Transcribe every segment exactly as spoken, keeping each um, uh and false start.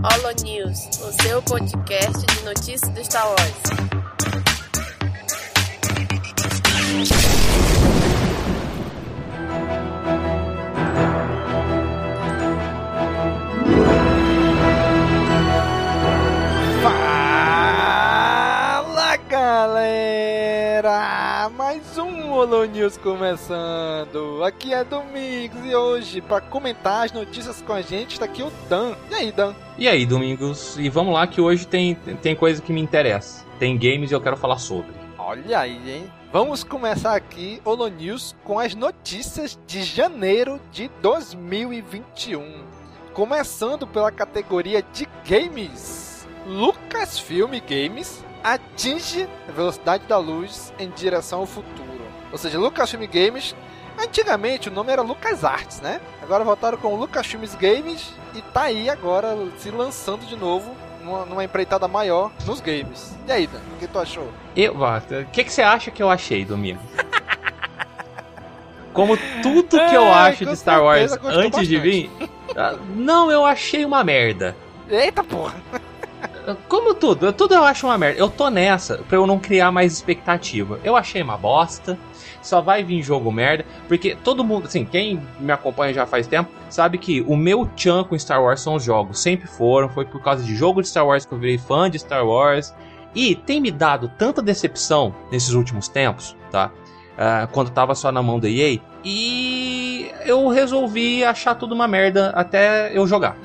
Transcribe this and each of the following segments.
HoloNews, o seu podcast de notícias do Star Wars. Fala, galera! Mais um HoloNews começando. Aqui é Domingos e hoje, para comentar as notícias com a gente, está aqui o Dan. E aí, Dan? E aí, Domingos, e vamos lá que hoje tem, tem coisa que me interessa. Tem games e eu quero falar sobre. Olha aí, hein? Vamos começar aqui o HoloNews com as notícias de janeiro de dois mil e vinte e um. Começando pela categoria de games. Lucasfilm Games atinge a velocidade da luz em direção ao futuro. Ou seja, Lucasfilm Games... Antigamente o nome era LucasArts, né? Agora voltaram com Lucasfilm Games e tá aí agora se lançando de novo numa, numa empreitada maior nos games. E aí, Dan, o que tu achou? Eu, o que, que você acha que eu achei, Domingo? Como tudo que eu é, acho de Star Wars antes bastante. De vir... Não, eu achei uma merda. Eita porra! Como tudo, tudo eu acho uma merda. Eu tô nessa pra eu não criar mais expectativa. Eu achei uma bosta. Só vai vir jogo merda, porque todo mundo, assim, quem me acompanha já faz tempo, sabe que o meu tchan com Star Wars são os jogos, sempre foram, foi por causa de jogo de Star Wars que eu virei fã de Star Wars, e tem me dado tanta decepção nesses últimos tempos, tá, uh, quando tava só na mão da E A, e eu resolvi achar tudo uma merda até eu jogar.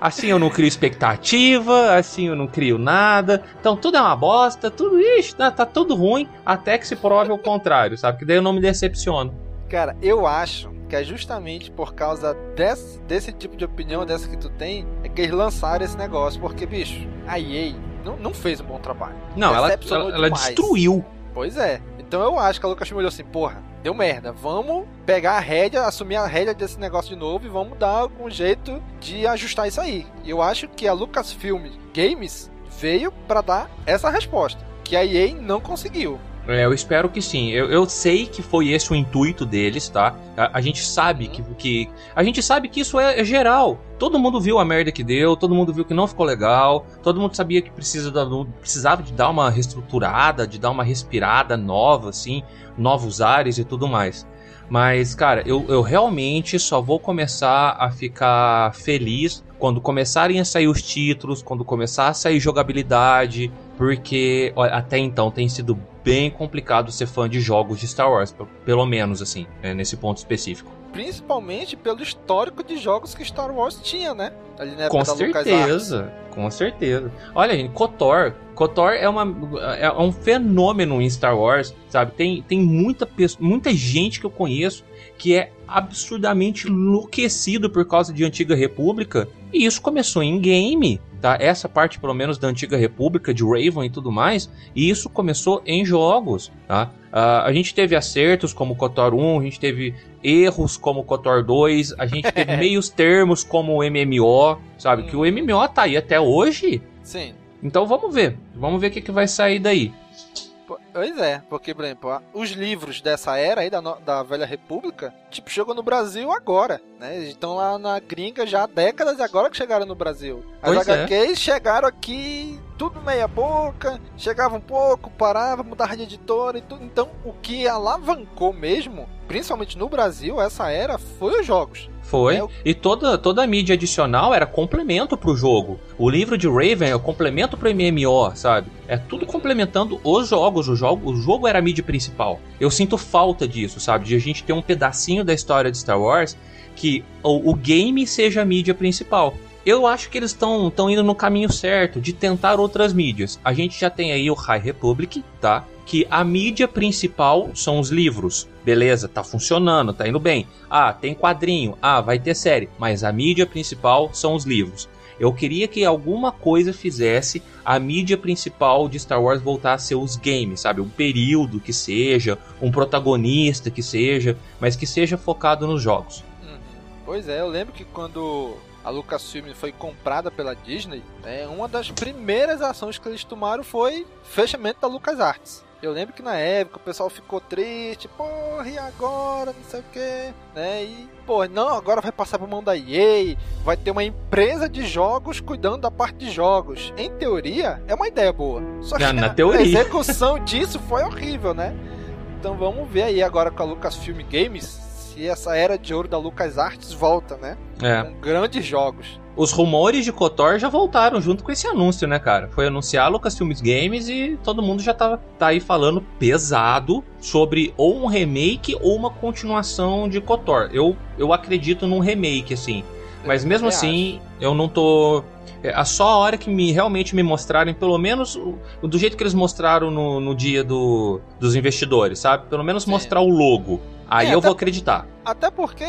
Assim eu não crio expectativa, assim eu não crio nada. Então tudo é uma bosta, tudo isso, tá, tá tudo ruim, até que se prove o contrário, sabe? Que daí eu não me decepciono. Cara, eu acho que é justamente por causa desse, desse tipo de opinião, dessa que tu tem, é que eles lançaram esse negócio. Porque, bicho, a E A não, não fez um bom trabalho. Não, ela, ela, ela destruiu. Pois é. Então eu acho que a Lucasfilm olhou assim, porra, deu merda, vamos pegar a rédea, assumir a rédea desse negócio de novo e vamos dar algum jeito de ajustar isso aí. E eu acho que a Lucasfilm Games veio pra dar essa resposta, que a E A não conseguiu. É, eu espero que sim. Eu, eu sei que foi esse o intuito deles, tá? A, a gente sabe que, que... A gente sabe que isso é, é geral. Todo mundo viu a merda que deu, todo mundo viu que não ficou legal, todo mundo sabia que precisa da, precisava de dar uma reestruturada, de dar uma respirada nova, assim, novos ares e tudo mais. Mas, cara, eu, eu realmente só vou começar a ficar feliz quando começarem a sair os títulos, quando começar a sair jogabilidade, porque ó, até então tem sido bem complicado ser fã de jogos de Star Wars, pelo menos assim, né, nesse ponto específico. Principalmente pelo histórico de jogos que Star Wars tinha, né? Ali na época da LucasArts. Com certeza, com certeza. Olha, gente, KOTOR. KOTOR é, uma, é um fenômeno em Star Wars, sabe? Tem, tem muita, pessoa, muita gente que eu conheço que é absurdamente enlouquecido por causa de Antiga República. E isso começou em game, tá? Essa parte, pelo menos, da Antiga República, de Raven e tudo mais. E isso começou em jogos, tá? Uh, a gente teve acertos como KOTOR um, a gente teve erros como KOTOR dois, a gente teve meios termos como o M M O, sabe? Hum. Que o M M O tá aí até hoje. Sim. Então vamos ver, vamos ver o que, que vai sair daí. Pois é, porque, por exemplo, os livros dessa era aí, da, da Velha República, tipo, chegam no Brasil agora, né? Estão lá na gringa já há décadas, agora que chegaram no Brasil. As pois H Qs é. Chegaram aqui, tudo meia boca, chegava um pouco, parava, mudava de editora e tudo. Então, o que alavancou mesmo, principalmente no Brasil, essa era, foi os jogos. Foi, e toda, toda a mídia adicional era complemento pro jogo. O livro de Raven é o complemento pro M M O, sabe? É tudo complementando os jogos, o jogo, o jogo era a mídia principal. Eu sinto falta disso, sabe? De a gente ter um pedacinho da história de Star Wars que o, o game seja a mídia principal. Eu acho que eles estão indo no caminho certo de tentar outras mídias. A gente já tem aí o High Republic, tá? Que a mídia principal são os livros. Beleza, tá funcionando, tá indo bem. Ah, tem quadrinho. Ah, vai ter série. Mas a mídia principal são os livros. Eu queria que alguma coisa fizesse a mídia principal de Star Wars voltar a ser os games, sabe? Um período que seja, um protagonista que seja, mas que seja focado nos jogos. Hum, pois é, eu lembro que quando... a Lucasfilm foi comprada pela Disney, né, uma das primeiras ações que eles tomaram foi fechamento da LucasArts. Eu lembro que na época o pessoal ficou triste, porra, e agora, não sei o que, né, e, pô, não, agora vai passar por mão da E A, vai ter uma empresa de jogos cuidando da parte de jogos. Em teoria, é uma ideia boa, só que na teoria. A execução disso foi horrível, né, então vamos ver aí agora com a Lucasfilm Games, e essa era de ouro da LucasArts volta, né? É. Com grandes jogos. Os rumores de KOTOR já voltaram junto com esse anúncio, né, cara? Foi anunciar a Lucasfilm Games e todo mundo já tá, tá aí falando pesado sobre ou um remake ou uma continuação de KOTOR. Eu, eu acredito num remake, assim. Mas mesmo eu assim, acho. eu não tô... É só a hora que me, realmente me mostrarem, pelo menos do jeito que eles mostraram no, no dia do, dos investidores, sabe? Pelo menos Sim. mostrar o logo. Aí é, eu até, vou acreditar. Até porque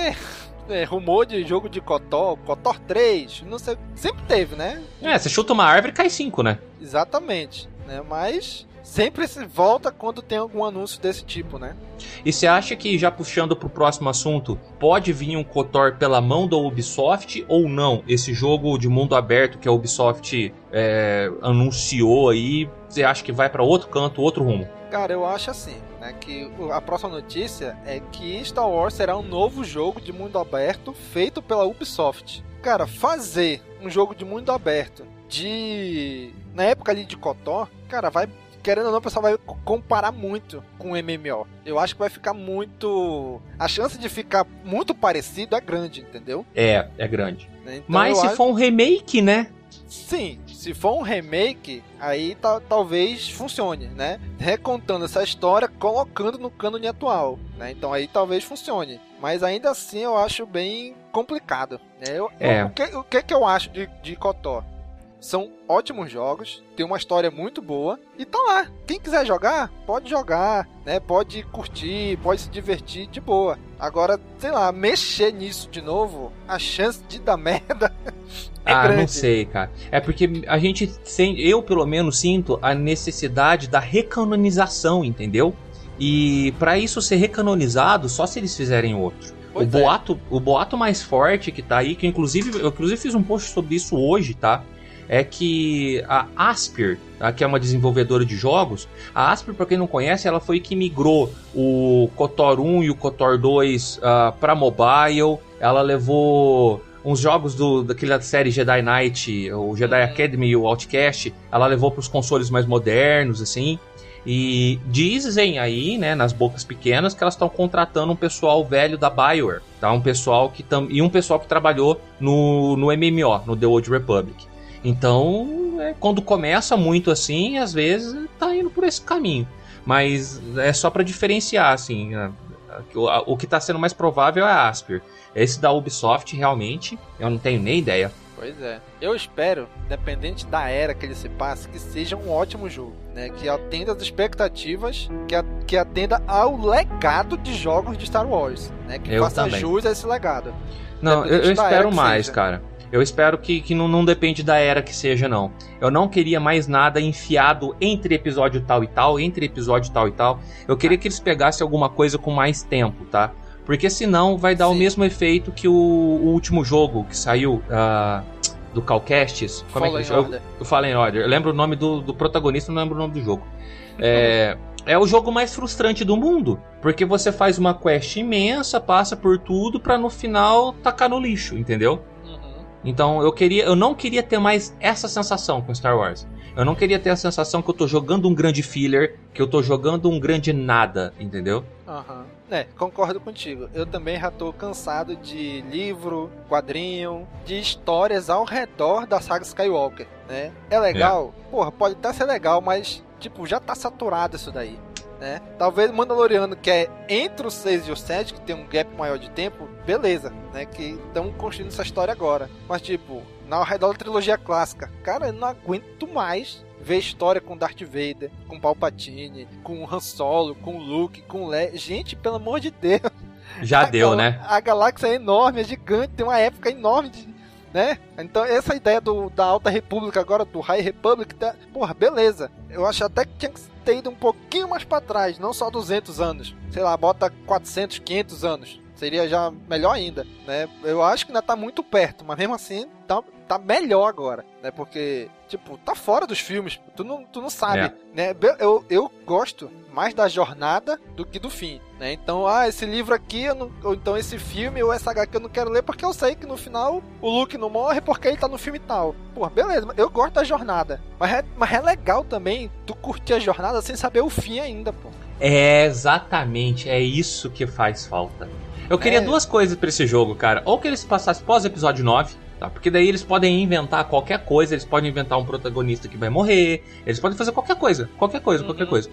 é, rumor de jogo de KOTOR, KOTOR três, não sei, sempre teve, né? É, você chuta uma árvore e cai cinco, né? Exatamente, né? Mas sempre se volta quando tem algum anúncio desse tipo, né? E você acha que, já puxando pro próximo assunto, pode vir um KOTOR pela mão da Ubisoft ou não? Esse jogo de mundo aberto que a Ubisoft é, anunciou aí, você acha que vai pra outro canto, outro rumo? Cara, eu acho assim, né, que a próxima notícia é que Star Wars será um novo jogo de mundo aberto feito pela Ubisoft. Cara, fazer um jogo de mundo aberto de... na época ali de KOTOR, cara, vai... querendo ou não, o pessoal vai comparar muito com o M M O. Eu acho que vai ficar muito... A chance de ficar muito parecido é grande, entendeu? É, é grande. Então, mas se acho... for um remake, né? Sim, se for um remake, aí t- talvez funcione, né? Recontando essa história, colocando no cânone atual, né? Então aí talvez funcione. Mas ainda assim eu acho bem complicado, né? Eu, é. O, que, o que que eu acho de, de KOTOR? São ótimos jogos, tem uma história muito boa e tá lá. Quem quiser jogar, pode jogar, né? Pode curtir, pode se divertir de boa. Agora, sei lá, mexer nisso de novo, a chance de dar merda é ah, grande. Não sei, cara. É porque a gente, eu pelo menos sinto a necessidade da recanonização, entendeu? E pra isso ser recanonizado, só se eles fizerem outro. O boato, é. o boato mais forte que tá aí, que inclusive, eu inclusive fiz um post sobre isso hoje, tá? É que a Aspyr, que é uma desenvolvedora de jogos, a Aspyr, para quem não conhece, ela foi que migrou o KOTOR um e o KOTOR dois uh, para mobile. Ela levou uns jogos do, daquela série Jedi Knight, o Jedi Academy e o Outcast, ela levou para os consoles mais modernos, assim. E dizem aí, né, nas bocas pequenas, que elas estão contratando um pessoal velho da BioWare, tá? um pessoal que tam... e um pessoal que trabalhou no, no M M O, no The Old Republic. Então, é, quando começa muito assim, às vezes tá indo por esse caminho. Mas é só pra diferenciar, assim. A, a, a, o que tá sendo mais provável é a Aspyr. Esse da Ubisoft, realmente, eu não tenho nem ideia. Pois é. Eu espero, independente da era que ele se passe, que seja um ótimo jogo, né? Que atenda às expectativas, que, a, que atenda ao legado de jogos de Star Wars, né? Que eu faça também. Jus a esse legado. Não, eu, eu espero mais, seja. cara. Eu espero que, que não, não depende da era que seja, não. Eu não queria mais nada enfiado entre episódio tal e tal, entre episódio tal e tal. Eu queria que eles pegassem alguma coisa com mais tempo, tá? Porque senão vai dar Sim. o mesmo efeito que o, o último jogo que saiu uh, do Cal Kestis. Como Fallen é que Order. Eu, eu Fallen Order. Eu lembro o nome do, do protagonista, não lembro o nome do jogo. É... É o jogo mais frustrante do mundo, porque você faz uma quest imensa, passa por tudo pra no final tacar no lixo, entendeu? Então eu queria, eu não queria ter mais essa sensação com Star Wars. Eu não queria ter a sensação que eu tô jogando um grande filler, que eu tô jogando um grande nada, entendeu? Aham, uhum. É, concordo contigo. Eu também já tô cansado de livro, quadrinho, de histórias ao redor da saga Skywalker, né? É legal? É. Porra, pode até ser legal, mas tipo, já tá saturado isso daí, né? Talvez o Mandaloriano, que é entre o seis e o sete, que tem um gap maior de tempo, beleza, né? Que estão construindo essa história agora. Mas tipo, ao redor da trilogia clássica, cara, eu não aguento mais ver história com Darth Vader, com Palpatine, com Han Solo, com Luke, com Le... Gente, pelo amor de Deus. Já deu, gal... né? A galáxia é enorme, é gigante, tem uma época enorme de... Né? Então essa ideia do, da Alta República agora, do High Republic, tá... porra, beleza. Eu acho até que tinha que ter ido um pouquinho mais pra trás, não só duzentos anos. Sei lá, bota quatrocentos, quinhentos anos. seria já melhor ainda, né? Eu acho que ainda tá muito perto, mas mesmo assim tá, tá melhor agora, né? Porque, tipo, tá fora dos filmes, tu não, tu não sabe, é. né? Eu, eu gosto mais da jornada do que do fim, né? Então, ah, esse livro aqui, eu não, ou então esse filme, ou essa agá quê eu não quero ler, porque eu sei que no final o Luke não morre porque ele tá no filme tal. Pô, beleza, eu gosto da jornada, mas é, mas é legal também tu curtir a jornada sem saber o fim ainda, pô. É, exatamente, é isso que faz falta. Eu queria é. duas coisas pra esse jogo, cara. Ou que eles passassem pós episódio nove, tá? Porque daí eles podem inventar qualquer coisa, eles podem inventar um protagonista que vai morrer, eles podem fazer qualquer coisa, qualquer coisa, uhum. qualquer coisa.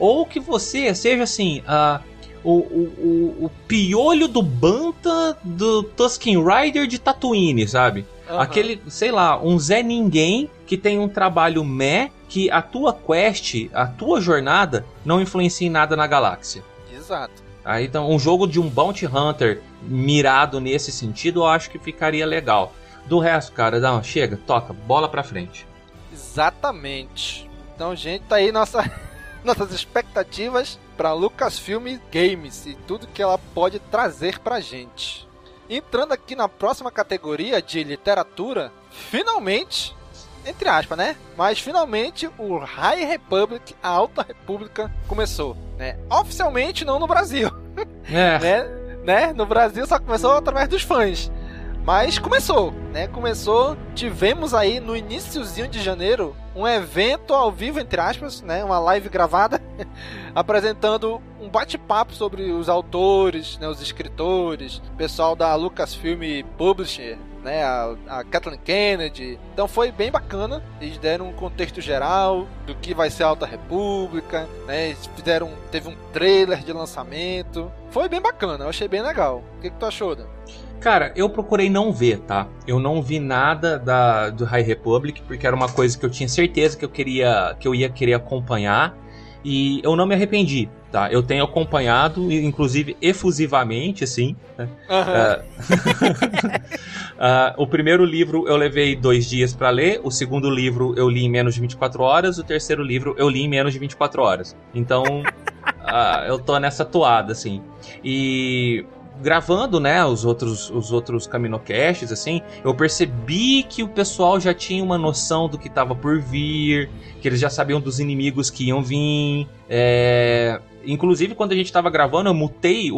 Ou que você seja assim, uh, o, o, o, o piolho do Banta do Tusken Rider de Tatooine, sabe? Uhum. Aquele, sei lá, um Zé Ninguém que tem um trabalho meh, que a tua quest, a tua jornada não influencia em nada na galáxia. Exato. Aí, então, um jogo de um Bounty Hunter mirado nesse sentido, eu acho que ficaria legal. Do resto, cara, não, chega, toca, bola pra frente. Exatamente. Então, gente, tá aí nossa, nossas expectativas pra Lucasfilm Games e tudo que ela pode trazer pra gente. Entrando aqui na próxima categoria de literatura, finalmente, entre aspas, né? Mas finalmente o High Republic, a Alta República, começou, né? Oficialmente não no Brasil. É. Né? Né? No Brasil só começou através dos fãs. Mas começou, né? Começou, tivemos aí no iniciozinho de janeiro um evento ao vivo, entre aspas, né? Uma live gravada apresentando um bate-papo sobre os autores, né? Os escritores, pessoal da Lucasfilm Publisher, né, a, a Kathleen Kennedy. Então foi bem bacana, eles deram um contexto geral do que vai ser a Alta República, né, eles fizeram, teve um trailer de lançamento, foi bem bacana, eu achei bem legal. O que, que tu achou, Dan? Cara, eu procurei não ver, tá? Eu não vi nada da, do High Republic, porque era uma coisa que eu tinha certeza que eu, queria, que eu ia querer acompanhar, e eu não me arrependi, tá? Eu tenho acompanhado, inclusive efusivamente, assim. Né? Uhum. uh, o primeiro livro eu levei dois dias pra ler, o segundo livro eu li em menos de vinte e quatro horas, o terceiro livro eu li em menos de vinte e quatro horas. Então, uh, eu tô nessa toada, assim. E gravando, né, os outros, os outros Caminocasts, assim, eu percebi que o pessoal já tinha uma noção do que estava por vir, que eles já sabiam dos inimigos que iam vir. É... Inclusive, quando a gente estava gravando, eu mutei o,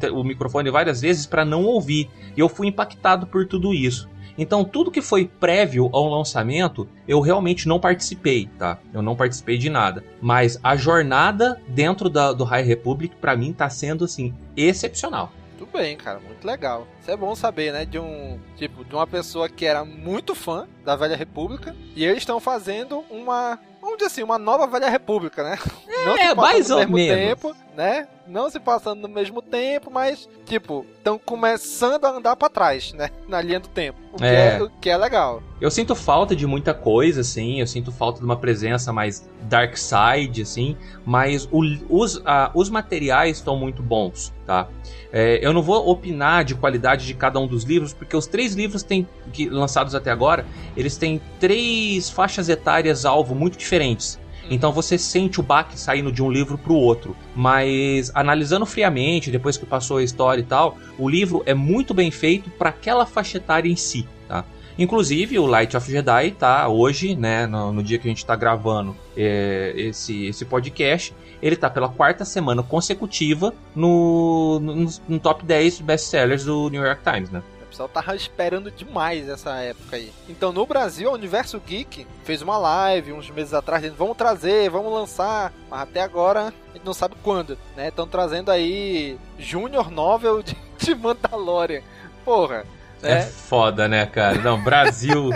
o, o microfone várias vezes para não ouvir, e eu fui impactado por tudo isso. Então, tudo que foi prévio ao lançamento, eu realmente não participei, tá? Eu não participei de nada. Mas a jornada dentro da, do High Republic, para mim, tá sendo, assim, excepcional. Muito bem, cara, muito legal. Isso é bom saber, né, de um tipo, de uma pessoa que era muito fã da Velha República, e eles estão fazendo uma, vamos dizer assim, uma nova Velha República, né? É, não se mais ou mesmo menos. Tempo, né? Não se passando no mesmo tempo, mas, tipo, estão começando a andar pra trás, né? Na linha do tempo, o que é, é, o que é legal. Eu sinto falta de muita coisa, assim, eu sinto falta de uma presença mais dark side, assim, mas o, os, a, os materiais estão muito bons, tá? É, eu não vou opinar de qualidade de cada um dos livros, porque os três livros têm, que, lançados até agora, eles têm três faixas etárias alvo muito diferentes. Então você sente o baque saindo de um livro pro outro, mas analisando friamente, depois que passou a história e tal, o livro é muito bem feito para aquela faixa etária em si, tá? Inclusive o Light of Jedi tá hoje, né, no, no dia que a gente tá gravando é, esse, esse podcast, ele tá pela quarta semana consecutiva no, no, no top dez best-sellers do New York Times, né? O pessoal tava esperando demais essa época aí. Então, no Brasil, o Universo Geek fez uma live uns meses atrás, dizendo, vamos trazer, vamos lançar, mas até agora a gente não sabe quando, né? Estão trazendo aí Junior Novel de Mandalorian. Porra. É, é foda, né, cara? Não, Brasil...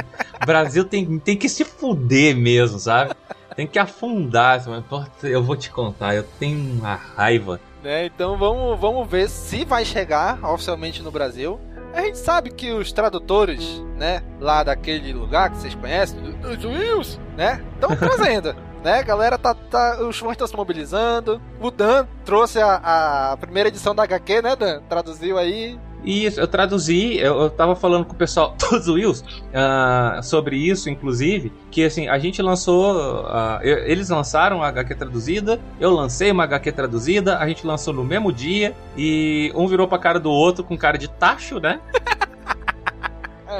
Brasil tem, tem que se fuder mesmo, sabe? Tem que afundar. Eu vou te contar, eu tenho uma raiva. É, então, vamos, vamos ver se vai chegar oficialmente no Brasil. A gente sabe que os tradutores, né, lá daquele lugar que vocês conhecem, os Wills, né, estão trazendo, né, a galera tá, tá, os fãs estão se mobilizando, o Dan trouxe a, a primeira edição da agá quê, né, Dan, traduziu aí, E eu traduzi, eu, eu tava falando com o pessoal, todos os Wills, uh, sobre isso, inclusive, que assim, a gente lançou, uh, eu, eles lançaram a agá quê traduzida, eu lancei uma agá quê traduzida, a gente lançou no mesmo dia, e um virou pra cara do outro com cara de tacho, né?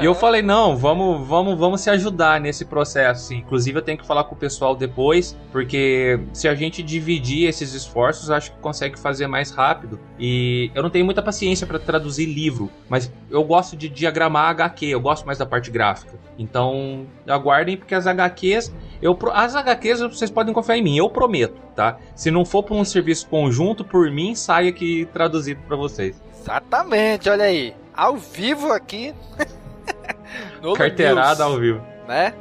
E eu falei, não, vamos, vamos, vamos se ajudar nesse processo. Inclusive eu tenho que falar com o pessoal depois, porque se a gente dividir esses esforços, acho que consegue fazer mais rápido. E eu não tenho muita paciência para traduzir livro, mas eu gosto de diagramar agá quê, eu gosto mais da parte gráfica. Então aguardem, porque as agá quês, eu, as agá quês vocês podem confiar em mim, eu prometo, tá? Se não for para um serviço conjunto, por mim, sai aqui traduzido para vocês. Exatamente, olha aí, ao vivo aqui... No Carteirada ao vivo, né?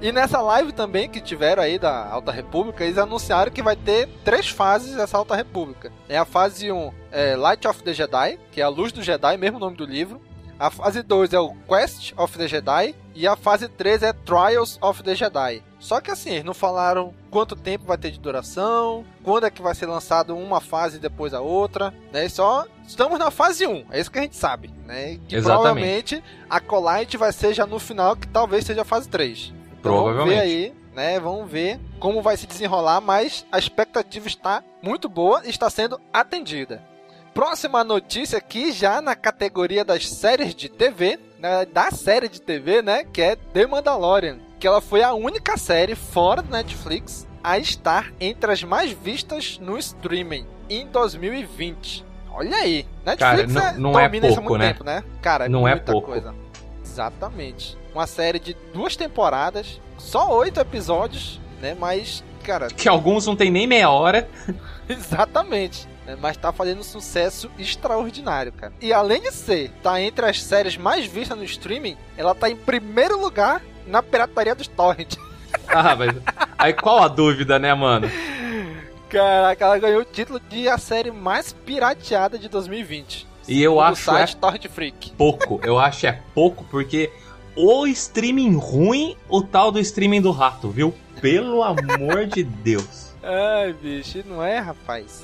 E nessa live também que tiveram aí da Alta República, eles anunciaram que vai ter três fases essa Alta República. É a fase um, é Light of the Jedi, que é a luz do Jedi, mesmo nome do livro. A fase dois é o Quest of the Jedi. E a fase três é Trials of the Jedi. Só que assim, eles não falaram quanto tempo vai ter de duração, quando é que vai ser lançado uma fase e depois a outra, né? E só estamos na fase um, é isso que a gente sabe, né? E que exatamente, provavelmente a Colite vai ser já no final, que talvez seja a fase três. Então, provavelmente. Vamos ver aí, né? Vamos ver como vai se desenrolar, mas a expectativa está muito boa e está sendo atendida. Próxima notícia aqui, já na categoria das séries de tê vê, né, da série de tê vê, né, que é The Mandalorian, que ela foi a única série fora do Netflix a estar entre as mais vistas no streaming em dois mil e vinte. Olha aí, Netflix cara, não, não é, domina é pouco, isso há muito né? tempo, né? Cara, não é muita é pouco. coisa. Exatamente. Uma série de duas temporadas, só oito episódios, né, mas, cara... Que alguns não tem nem meia hora. Exatamente. Mas tá fazendo um sucesso extraordinário, cara. E além de ser, tá entre as séries mais vistas no streaming, ela tá em primeiro lugar na pirataria dos torrent. Ah, mas aí qual a dúvida, né, mano? Caraca, ela ganhou o título de a série mais pirateada de dois mil e vinte. E eu acho site é Torrent Freak. Pouco, eu acho é pouco, porque o streaming ruim, o tal do streaming do rato, viu? Pelo amor de Deus. Ai, bicho, não é, rapaz?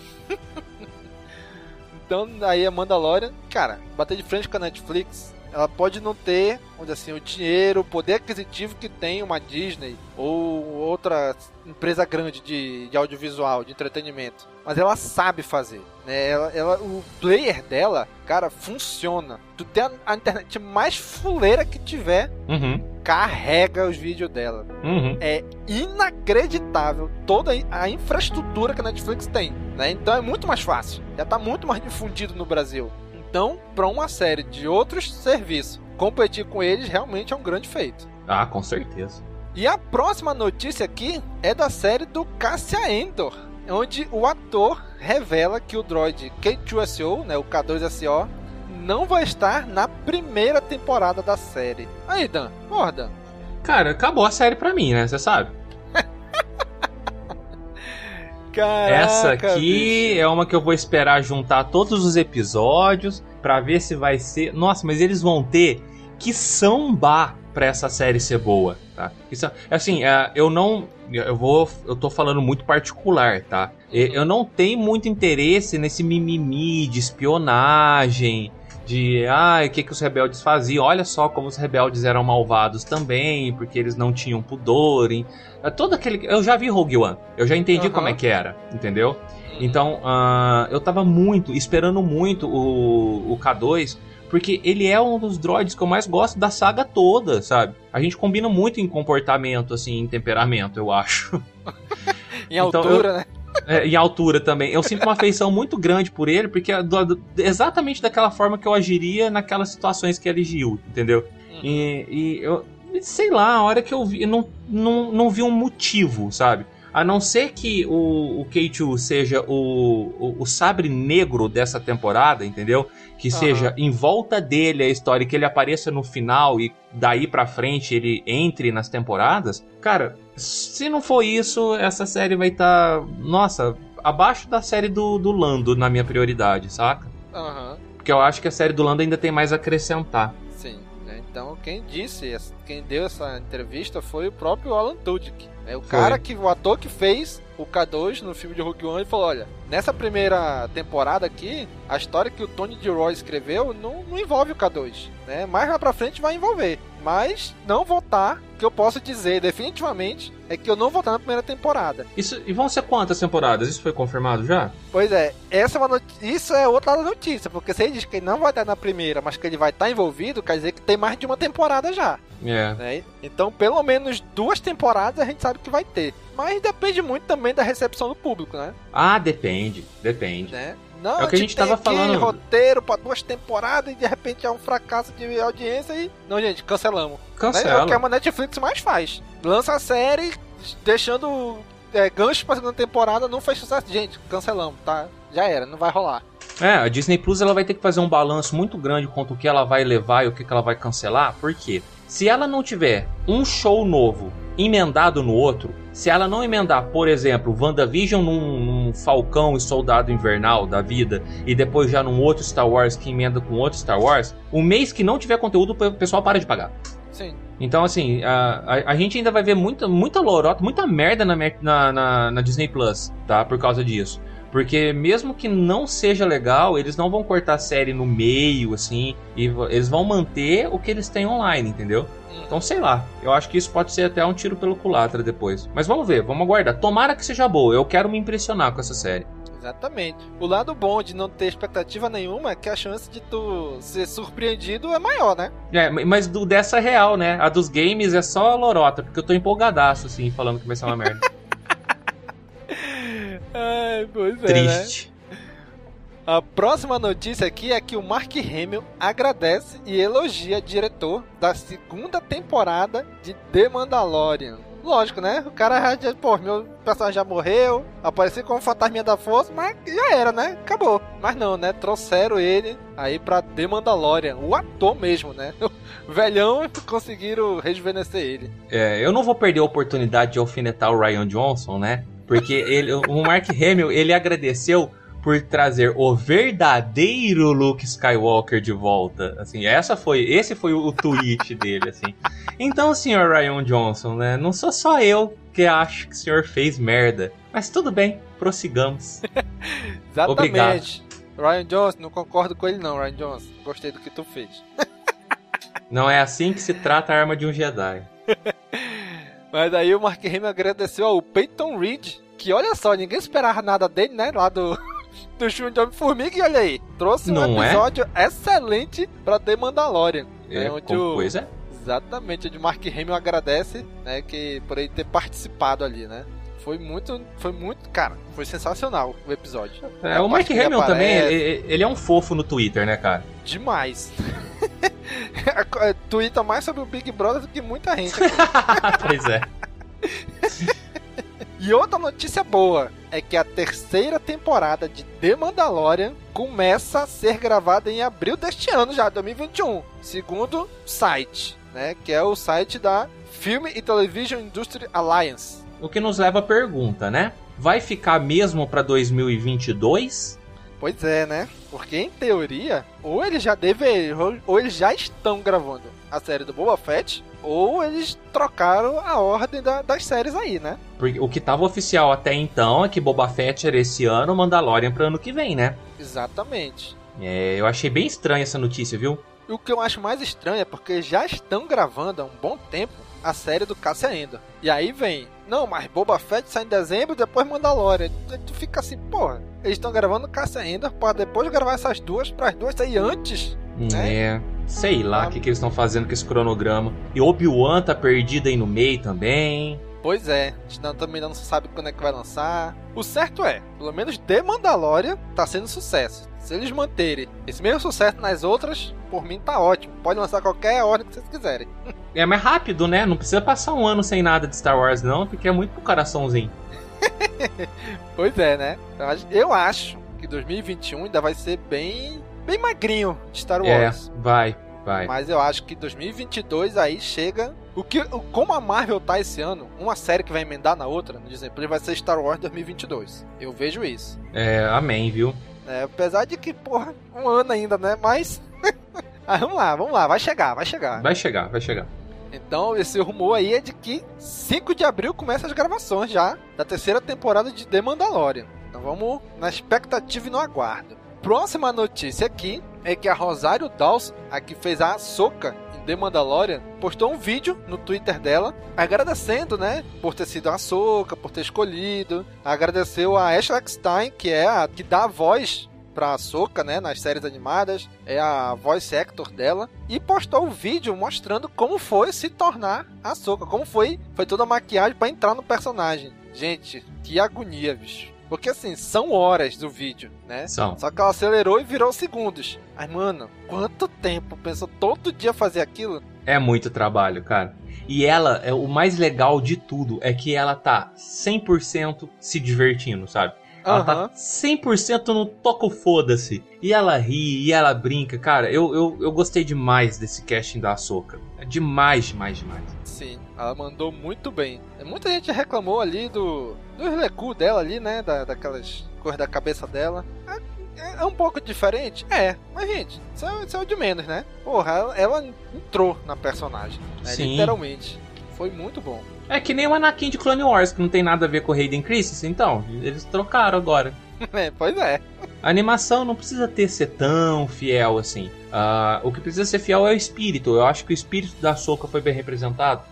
Então, aí a Mandalorian, cara, bater de frente com a Netflix, ela pode não ter, vamos dizer assim, o dinheiro, o poder aquisitivo que tem uma Disney ou outra empresa grande de, de audiovisual, de entretenimento. Mas ela sabe fazer, né? Ela, ela, o player dela, cara, funciona. Tu tem a, a internet mais fuleira que tiver, uhum, carrega os vídeos dela. Uhum. É inacreditável toda a infraestrutura que a Netflix tem. Né? Então é muito mais fácil, já tá muito mais difundido no Brasil. Então, para uma série de outros serviços, competir com eles realmente é um grande feito. Ah, com certeza. E a próxima notícia aqui é da série do Cassian Andor, onde o ator revela que o droid K dois S O, né, o K dois S O, não vai estar na primeira temporada da série. Aí, Dan, porra, Dan. Cara, acabou a série pra mim, né, você sabe? Caraca, essa aqui, bicho, é uma que eu vou esperar juntar todos os episódios pra ver se vai ser... Nossa, mas eles vão ter que sambar pra essa série ser boa, tá? Isso, assim, eu não... Eu, vou, eu tô falando muito particular, tá? Eu não tenho muito interesse nesse mimimi de espionagem, de... Ah, o que, que os rebeldes faziam? Olha só como os rebeldes eram malvados também, porque eles não tinham pudor, hein? Todo aquele... Eu já vi Rogue One, eu já entendi, uhum, como é que era, entendeu? Então, uh, eu tava muito, esperando muito o, o K dois, porque ele é um dos droids que eu mais gosto da saga toda, sabe? A gente combina muito em comportamento, assim, em temperamento, eu acho. Em então, altura, eu... né? É, em altura também. Eu sinto uma afeição muito grande por ele, porque é do, do, exatamente daquela forma que eu agiria naquelas situações que ele agiu, entendeu? Uhum. E, e eu... Sei lá, a hora que eu vi, eu não, não, não vi um motivo, sabe? A não ser que o, o K dois seja o, o, o sabre negro dessa temporada, entendeu? Que, uhum, seja em volta dele a história, que ele apareça no final e daí pra frente ele entre nas temporadas. Cara, se não for isso, essa série vai estar, tá, nossa, abaixo da série do, do Lando na minha prioridade, saca? Uhum. Porque eu acho que a série do Lando ainda tem mais a acrescentar. Então, Quem disse, quem deu essa entrevista foi o próprio Alan Tudyk, né? O foi. cara que, o ator que fez o K dois no filme de Rogue One, ele falou, olha, nessa primeira temporada aqui, a história que o Tony Gilroy escreveu não, não envolve o K dois, né? Mais lá pra frente vai envolver, mas não vou estar, que eu posso dizer definitivamente, é que eu não vou estar na primeira temporada. Isso, e vão ser quantas temporadas? Isso foi confirmado já? Pois é, essa é uma notícia, isso é outra notícia, porque se ele diz que ele não vai estar na primeira, mas que ele vai estar envolvido, quer dizer que tem mais de uma temporada já. É. Né? Então, pelo menos duas temporadas a gente sabe que vai ter. Mas depende muito também da recepção do público, né? Ah, depende, depende. Né? Não, é o que a gente tava falando. Roteiro pra duas temporadas e de repente é um fracasso de audiência e... Não, gente, cancelamos. Cancela. Né? É o que a Netflix mais faz. Lança a série deixando é, gancho pra segunda temporada, não faz sucesso. Gente, cancelamos, tá? Já era, não vai rolar. É, a Disney Plus ela vai ter que fazer um balanço muito grande quanto o que ela vai levar e o que ela vai cancelar. Por quê? Se ela não tiver um show novo emendado no outro, se ela não emendar, por exemplo, WandaVision num, num Falcão e Soldado Invernal da vida, e depois já num outro Star Wars que emenda com outro Star Wars, o mês que não tiver conteúdo, o pessoal para de pagar. Sim. Então, assim, a, a, a gente ainda vai ver muita, muita lorota, muita merda na, na, na, na Disney Plus, tá? Por causa disso. Porque mesmo que não seja legal, eles não vão cortar a série no meio, assim, e eles vão manter o que eles têm online, entendeu? Então, sei lá, eu acho que isso pode ser até um tiro pelo culatra depois. Mas vamos ver, vamos aguardar. Tomara que seja boa, eu quero me impressionar com essa série. Exatamente. O lado bom de não ter expectativa nenhuma é que a chance de tu ser surpreendido é maior, né? É, mas do, dessa é real, né? A dos games é só a lorota, porque eu tô empolgadaço, assim, falando que vai ser uma merda. Ai, pois é, triste. Né? A próxima notícia aqui é que o Mark Hamill agradece e elogia diretor da segunda temporada de The Mandalorian. Lógico, né? O cara já... Pô, meu personagem já morreu, apareceu como fantasminha da força, mas já era, né? Acabou. Mas não, né? Trouxeram ele aí pra The Mandalorian. O ator mesmo, né? O velhão, conseguiram rejuvenescer ele. É, eu não vou perder a oportunidade de alfinetar o Rian Johnson, né? Porque ele, o Mark Hamill, ele agradeceu por trazer o verdadeiro Luke Skywalker de volta. Assim, essa foi, esse foi o tweet dele, assim. Então, senhor Rian Johnson, né? Não sou só eu que acho que o senhor fez merda. Mas tudo bem, prossigamos. Exatamente. Obrigado. Rian Johnson, não concordo com ele não, Rian Johnson. Gostei do que tu fez. Não é assim que se trata a arma de um Jedi. Mas aí o Mark Hamill agradeceu ao Peyton Reed, que olha só, ninguém esperava nada dele, né? Lá do, do filme de Homem-Formiga, e olha aí, trouxe um Não episódio é? excelente pra The Mandalorian. É, né, onde o, coisa? Exatamente, onde o Mark Hamill agradece, né, que, por ele ter participado ali, né? Foi muito, foi muito, cara, foi sensacional o episódio. É, o Mark Hamill aparece... também, ele, ele é um fofo no Twitter, né, cara? Demais. Twitter mais sobre o Big Brother do que muita gente. Pois é. E outra notícia boa é que a terceira temporada de The Mandalorian começa a ser gravada em abril deste ano já, dois mil e vinte e um, segundo site, né, que é o site da Film e Television Industry Alliance. O que nos leva à pergunta, né? Vai ficar mesmo para dois mil e vinte e dois? Pois é, né? Porque, em teoria, ou eles já deveriam, ou eles já estão gravando a série do Boba Fett, ou eles trocaram a ordem da, das séries aí, né? Porque o que estava oficial até então é que Boba Fett era esse ano, Mandalorian para ano que vem, né? Exatamente. É, eu achei bem estranha essa notícia, viu? E o que eu acho mais estranho é porque já estão gravando há um bom tempo a série do Cassian Andor. E aí vem... Não, mas Boba Fett sai em dezembro, depois Mandalorian. Tu, tu fica assim, porra, eles estão gravando Cassian Andor pra depois gravar essas duas, pras duas sair antes, né? É, sei lá o ah, que, que eles estão fazendo com esse cronograma. E Obi-Wan tá perdida aí no meio também. Pois é, a gente não, também não sabe quando é que vai lançar. O certo é, pelo menos The Mandalorian tá sendo sucesso. Se eles manterem esse mesmo sucesso nas outras, por mim tá ótimo. Pode lançar qualquer ordem que vocês quiserem. É mais rápido, né? Não precisa passar um ano sem nada de Star Wars, não, porque é muito pro coraçãozinho. Pois é, né? Eu acho que dois mil e vinte e um ainda vai ser bem, bem magrinho de Star Wars. É, vai, vai. Mas eu acho que dois mil e vinte e dois aí chega... O que, como a Marvel tá esse ano, uma série que vai emendar na outra, no Disney Plus, vai ser Star Wars dois mil e vinte e dois. Eu vejo isso. É, amém, viu? É, apesar de que, porra, um ano ainda, né? Mas Ah, vamos lá, vamos lá, vai chegar, vai chegar. Vai chegar, vai chegar. Então, esse rumor aí é de que cinco de abril começa as gravações já da terceira temporada de The Mandalorian. Então vamos na expectativa e no aguardo. Próxima notícia aqui é que a Rosario Dawson, a que fez a Ahsoka em The Mandalorian, postou um vídeo no Twitter dela agradecendo, né, por ter sido a Ahsoka, por ter escolhido. Agradeceu a Ashley Eckstein, que é a que dá a voz pra Ahsoka, né, nas séries animadas, é a voice actor dela, e postou um vídeo mostrando como foi se tornar a Ahsoka, como foi, foi toda a maquiagem pra entrar no personagem. Gente, que agonia, bicho. Porque assim, são horas do vídeo, né? São. Só que ela acelerou e virou segundos. Ai, mano, quanto tempo pensou todo dia fazer aquilo? É muito trabalho, cara. E ela, é o mais legal de tudo é que ela tá cem por cento se divertindo, sabe? Ela uhum. tá cem por cento no toco foda-se. E ela ri, e ela brinca. Cara, eu, eu, eu gostei demais desse casting da Ahsoka. É demais, demais, demais. Sim, ela mandou muito bem. Muita gente reclamou ali do... do recu dela ali, né? Da, daquelas cores da cabeça dela. É, é um pouco diferente? É. Mas, gente, isso é, isso é o de menos, né? Porra, ela, ela entrou na personagem. Né? Sim. Literalmente. Foi muito bom. É que nem o Anakin de Clone Wars, que não tem nada a ver com o Hayden Christensen, então. Eles trocaram agora. É, pois é. A animação não precisa ter ser tão fiel assim. Uh, o que precisa ser fiel é o espírito. Eu acho que o espírito da Ahsoka foi bem representado.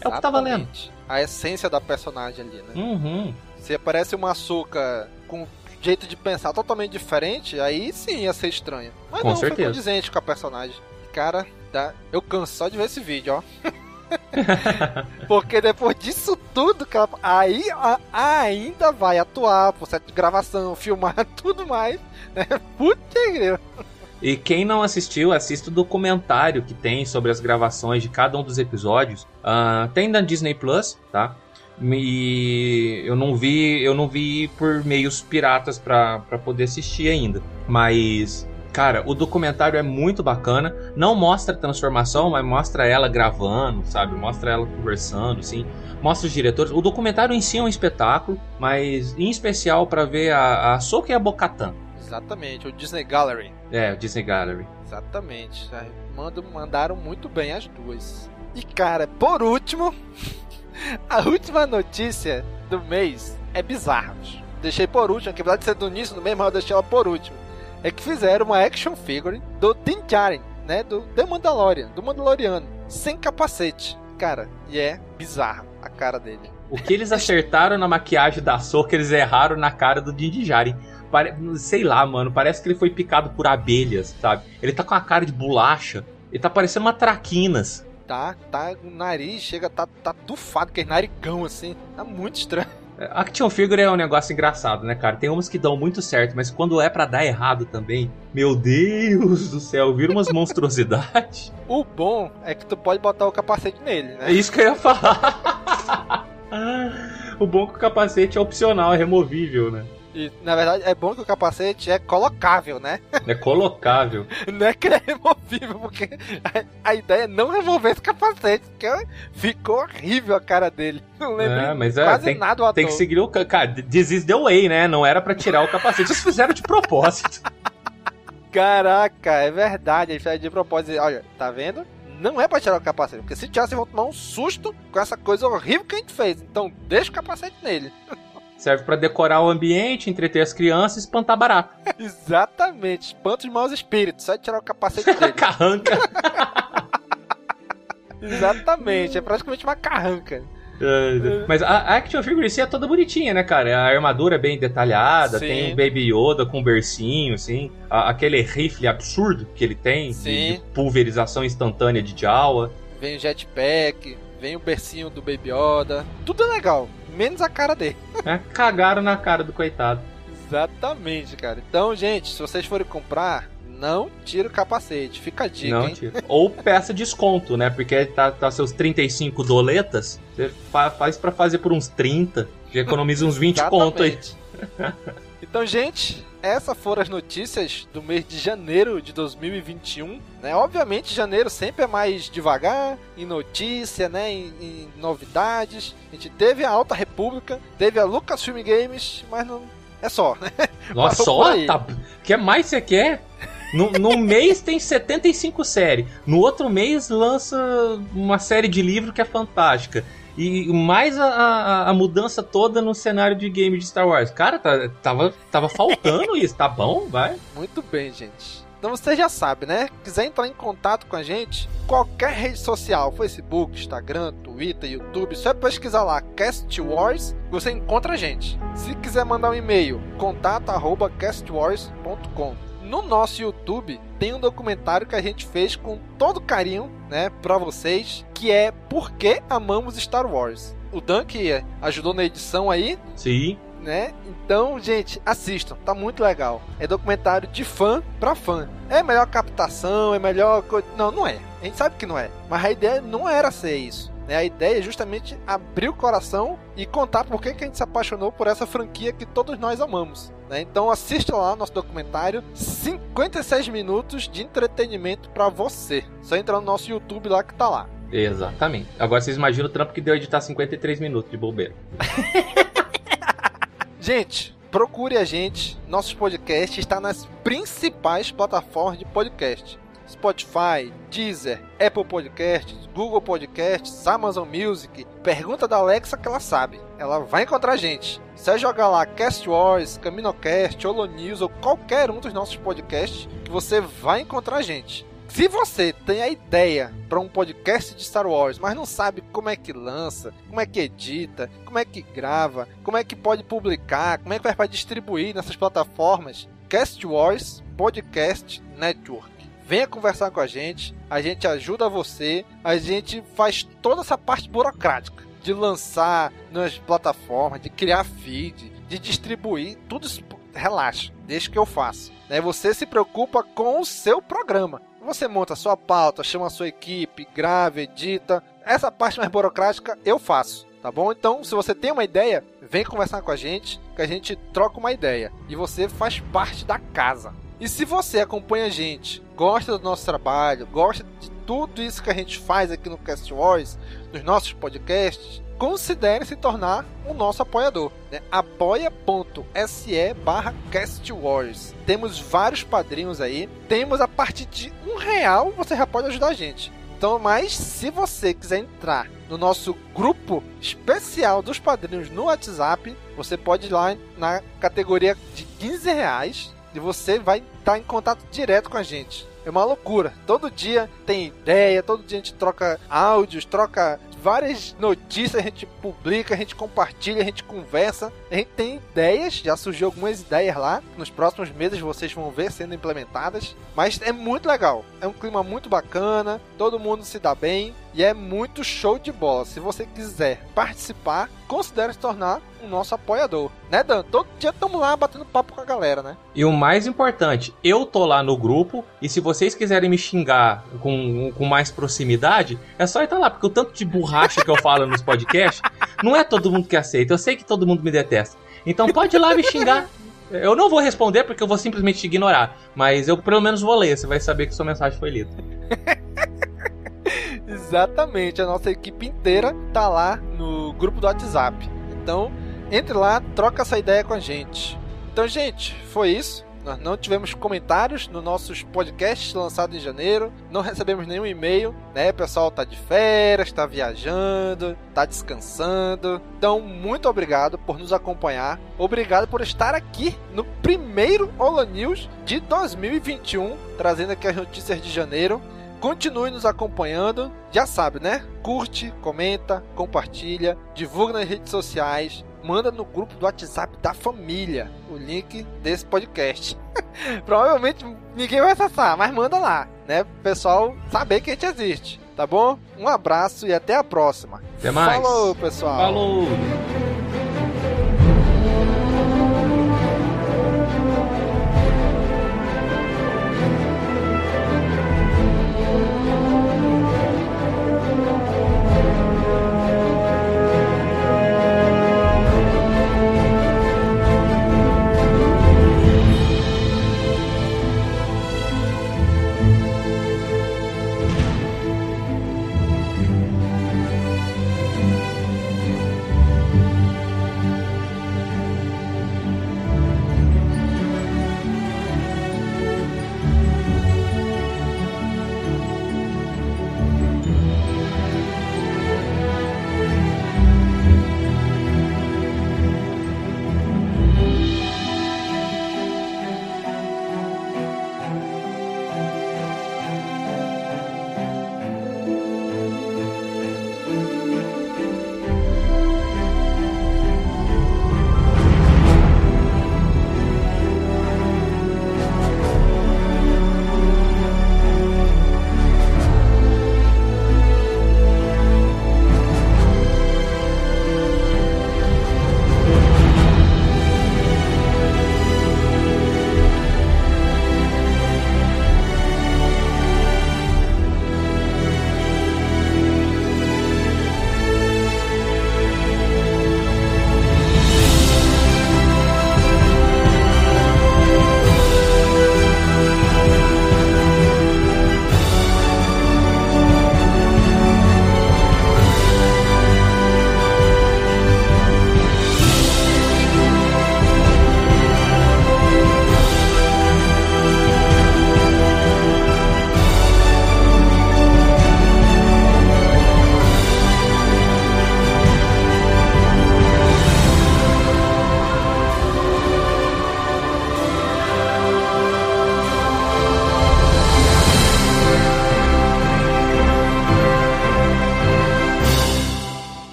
Exatamente. É o que tá valendo. A essência da personagem ali, né? Uhum. Se aparece uma Ahsoka com um jeito de pensar totalmente diferente, aí sim ia ser estranho. Mas com não, certeza. Foi condizente com a personagem. Cara, tá... eu canso só de ver esse vídeo, ó. Porque depois disso tudo, cara, aí a, ainda vai atuar, por set de gravação, filmar, tudo mais, né? Puta. E quem não assistiu, assista o documentário que tem sobre as gravações de cada um dos episódios. Uh, tem na Disney Plus, tá? E eu não vi, eu não vi por meios piratas pra, pra poder assistir ainda, mas... Cara, o documentário é muito bacana. Não mostra a transformação, mas mostra ela gravando, sabe? Mostra ela conversando, assim. Mostra os diretores. O documentário em si é um espetáculo, mas em especial pra ver a, a Ahsoka e a Bo-Katan. Exatamente, o Disney Gallery. É, o Disney Gallery. Exatamente. Mandaram muito bem as duas. E, cara, por último, a última notícia do mês é bizarra. Deixei por último, que apesar de ser do início do mês, mas eu deixei ela por último. É que fizeram uma action figure do Din Djarin, né? Do The Mandalorian, do Mandaloriano, sem capacete. Cara, e é bizarro a cara dele. O que eles acertaram na maquiagem da Ahsoka, eles erraram na cara do Din Djarin. Pare... Sei lá, mano, parece que ele foi picado por abelhas, sabe? Ele tá com a cara de bolacha, ele tá parecendo uma traquinas. Tá, tá, o nariz chega, tá, tá tufado, que é narigão, assim, tá muito estranho. Action figure é um negócio engraçado, né, cara? Tem umas que dão muito certo, mas quando é pra dar errado também, meu Deus do céu, vira umas monstruosidades. O bom é que tu pode botar o capacete nele, né? É isso que eu ia falar. O bom é que o capacete é opcional, é removível, né? E, na verdade, é bom que o capacete é colocável, né? É colocável. Não é que ele é removível, porque a, a ideia é não remover esse capacete, porque ficou horrível a cara dele. Não lembro é, mas é, quase tem, nada o ator. Tem que seguir o... Cara, this is the way, né? Não era pra tirar o capacete. Eles fizeram de propósito. Caraca, é verdade. Eles fizeram de propósito. Olha, tá vendo? Não é pra tirar o capacete, porque se tirar, vocês vão tomar um susto com essa coisa horrível que a gente fez. Então, deixa o capacete nele. Serve pra decorar o ambiente, entreter as crianças e espantar barato. Exatamente. Espanta os maus espíritos. Só de tirar o capacete dele. Carranca. Exatamente. É praticamente uma carranca. Mas a action figure em si é toda bonitinha, né, cara? A armadura é bem detalhada. Sim. Tem um Baby Yoda com um bercinho, assim. Aquele rifle absurdo que ele tem. Sim. De pulverização instantânea de Jawa. Vem o jetpack. Vem o bercinho do Baby Yoda. Tudo é legal. Menos a cara dele. É, cagaram na cara do coitado. Exatamente, cara. Então, gente, se vocês forem comprar, não tira o capacete. Fica a dica, não, hein? Tira. Ou peça desconto, né? Porque tá, tá seus trinta e cinco doletas. Você fa- faz pra fazer por uns trinta. Já economiza uns vinte conto aí. Então, gente, essas foram as notícias do mês de janeiro de dois mil e vinte e um. Né? Obviamente, janeiro sempre é mais devagar, em notícia, né? Em, em novidades. A gente teve a Alta República, teve a Lucasfilm Games, mas não é só, né? Nossa, só? Tá... Quer mais você quer? No, no mês tem setenta e cinco séries. No outro mês lança uma série de livro que é fantástica. E mais a, a, a mudança toda no cenário de game de Star Wars. Cara, tá, tava, tava faltando isso, tá bom? Vai. Muito bem, gente. Então você já sabe, né? Quiser entrar em contato com a gente, qualquer rede social, Facebook, Instagram, Twitter, YouTube, só é pesquisar lá Cast Wars, você encontra a gente. Se quiser mandar um e-mail, contato arroba cast wars ponto com. No nosso YouTube tem um documentário que a gente fez com todo carinho, né, pra vocês, que é Por que Amamos Star Wars. O Dan que ajudou na edição aí. Sim. Né? Então, gente, assistam, tá muito legal. É documentário de fã pra fã. É melhor captação, é melhor coisa. Não, não é. A gente sabe que não é. Mas a ideia não era ser isso. Né? A ideia é justamente abrir o coração e contar por que, que a gente se apaixonou por essa franquia que todos nós amamos. Né? Então, assista lá nosso documentário. cinquenta e seis minutos de entretenimento pra você. Só entra no nosso YouTube lá que tá lá. Exatamente. Agora vocês imaginam o trampo que deu a editar cinquenta e três minutos de bobeira. Gente, procure a gente. Nossos podcasts estão nas principais plataformas de podcast. Spotify, Deezer, Apple Podcasts, Google Podcasts, Amazon Music. Pergunta da Alexa que ela sabe. Ela vai encontrar a gente. Se você jogar lá Cast Wars, CaminoCast, HoloNews ou qualquer um dos nossos podcasts, você vai encontrar a gente. Se você tem a ideia para um podcast de Star Wars, mas não sabe como é que lança, como é que edita, como é que grava, como é que pode publicar, como é que vai para distribuir nessas plataformas, Cast Wars Podcast Network. Venha conversar com a gente, a gente ajuda você, a gente faz toda essa parte burocrática de lançar nas plataformas, de criar feed, de distribuir, tudo isso, relaxa, deixa que eu faço. Você se preocupa com o seu programa. Você monta a sua pauta, chama a sua equipe, grava, edita. Essa parte mais burocrática eu faço, tá bom? Então, se você tem uma ideia, vem conversar com a gente, que a gente troca uma ideia. E você faz parte da casa. E se você acompanha a gente, gosta do nosso trabalho, gosta de tudo isso que a gente faz aqui no Cast Wars, nos nossos podcasts, considere se tornar o nosso apoiador. Né? apoia.se barra Cast Wars. Temos vários padrinhos aí. Temos a partir de um real, você já pode ajudar a gente. Então, mas se você quiser entrar no nosso grupo especial dos padrinhos no WhatsApp, você pode ir lá na categoria de quinze reais e você vai estar em contato direto com a gente. É uma loucura. Todo dia tem ideia, todo dia a gente troca áudios, troca várias notícias, a gente publica, a gente compartilha, a gente conversa. A gente tem ideias, já surgiu algumas ideias lá. Nos próximos meses vocês vão ver sendo implementadas. Mas é muito legal. É um clima muito bacana, todo mundo se dá bem e é muito show de bola. Se você quiser participar, considere se tornar o nosso apoiador. Né, Dan? Todo dia estamos lá batendo papo com a galera, né? E o mais importante, eu tô lá no grupo e se vocês quiserem me xingar com, com mais proximidade, é só entrar lá, porque o tanto de borracha que eu falo nos podcasts, não é todo mundo que aceita. Eu sei que todo mundo me detesta. Então pode ir lá me xingar. Eu não vou responder porque eu vou simplesmente te ignorar. Mas eu pelo menos vou ler. Você vai saber que sua mensagem foi lida. Exatamente. A nossa equipe inteira tá lá no grupo do WhatsApp. Então, entre lá, troca essa ideia com a gente. Então, gente, foi isso. Nós não tivemos comentários nos nossos podcasts lançados em janeiro. Não recebemos nenhum e-mail, né? O pessoal tá de férias, tá viajando, tá descansando. Então, muito obrigado por nos acompanhar. Obrigado por estar aqui no primeiro HoloNews de dois mil e vinte e um, trazendo aqui as notícias de janeiro. Continue nos acompanhando. Já sabe, né? Curte, comenta, compartilha, divulga nas redes sociais, manda no grupo do WhatsApp da família o link desse podcast. Provavelmente ninguém vai acessar, mas manda lá, né? Pro pessoal saber que a gente existe, tá bom? Um abraço e até a próxima. Até mais. Falou, pessoal. Falou.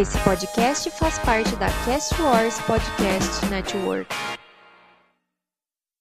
Esse podcast faz parte da Cast Wars Podcast Network.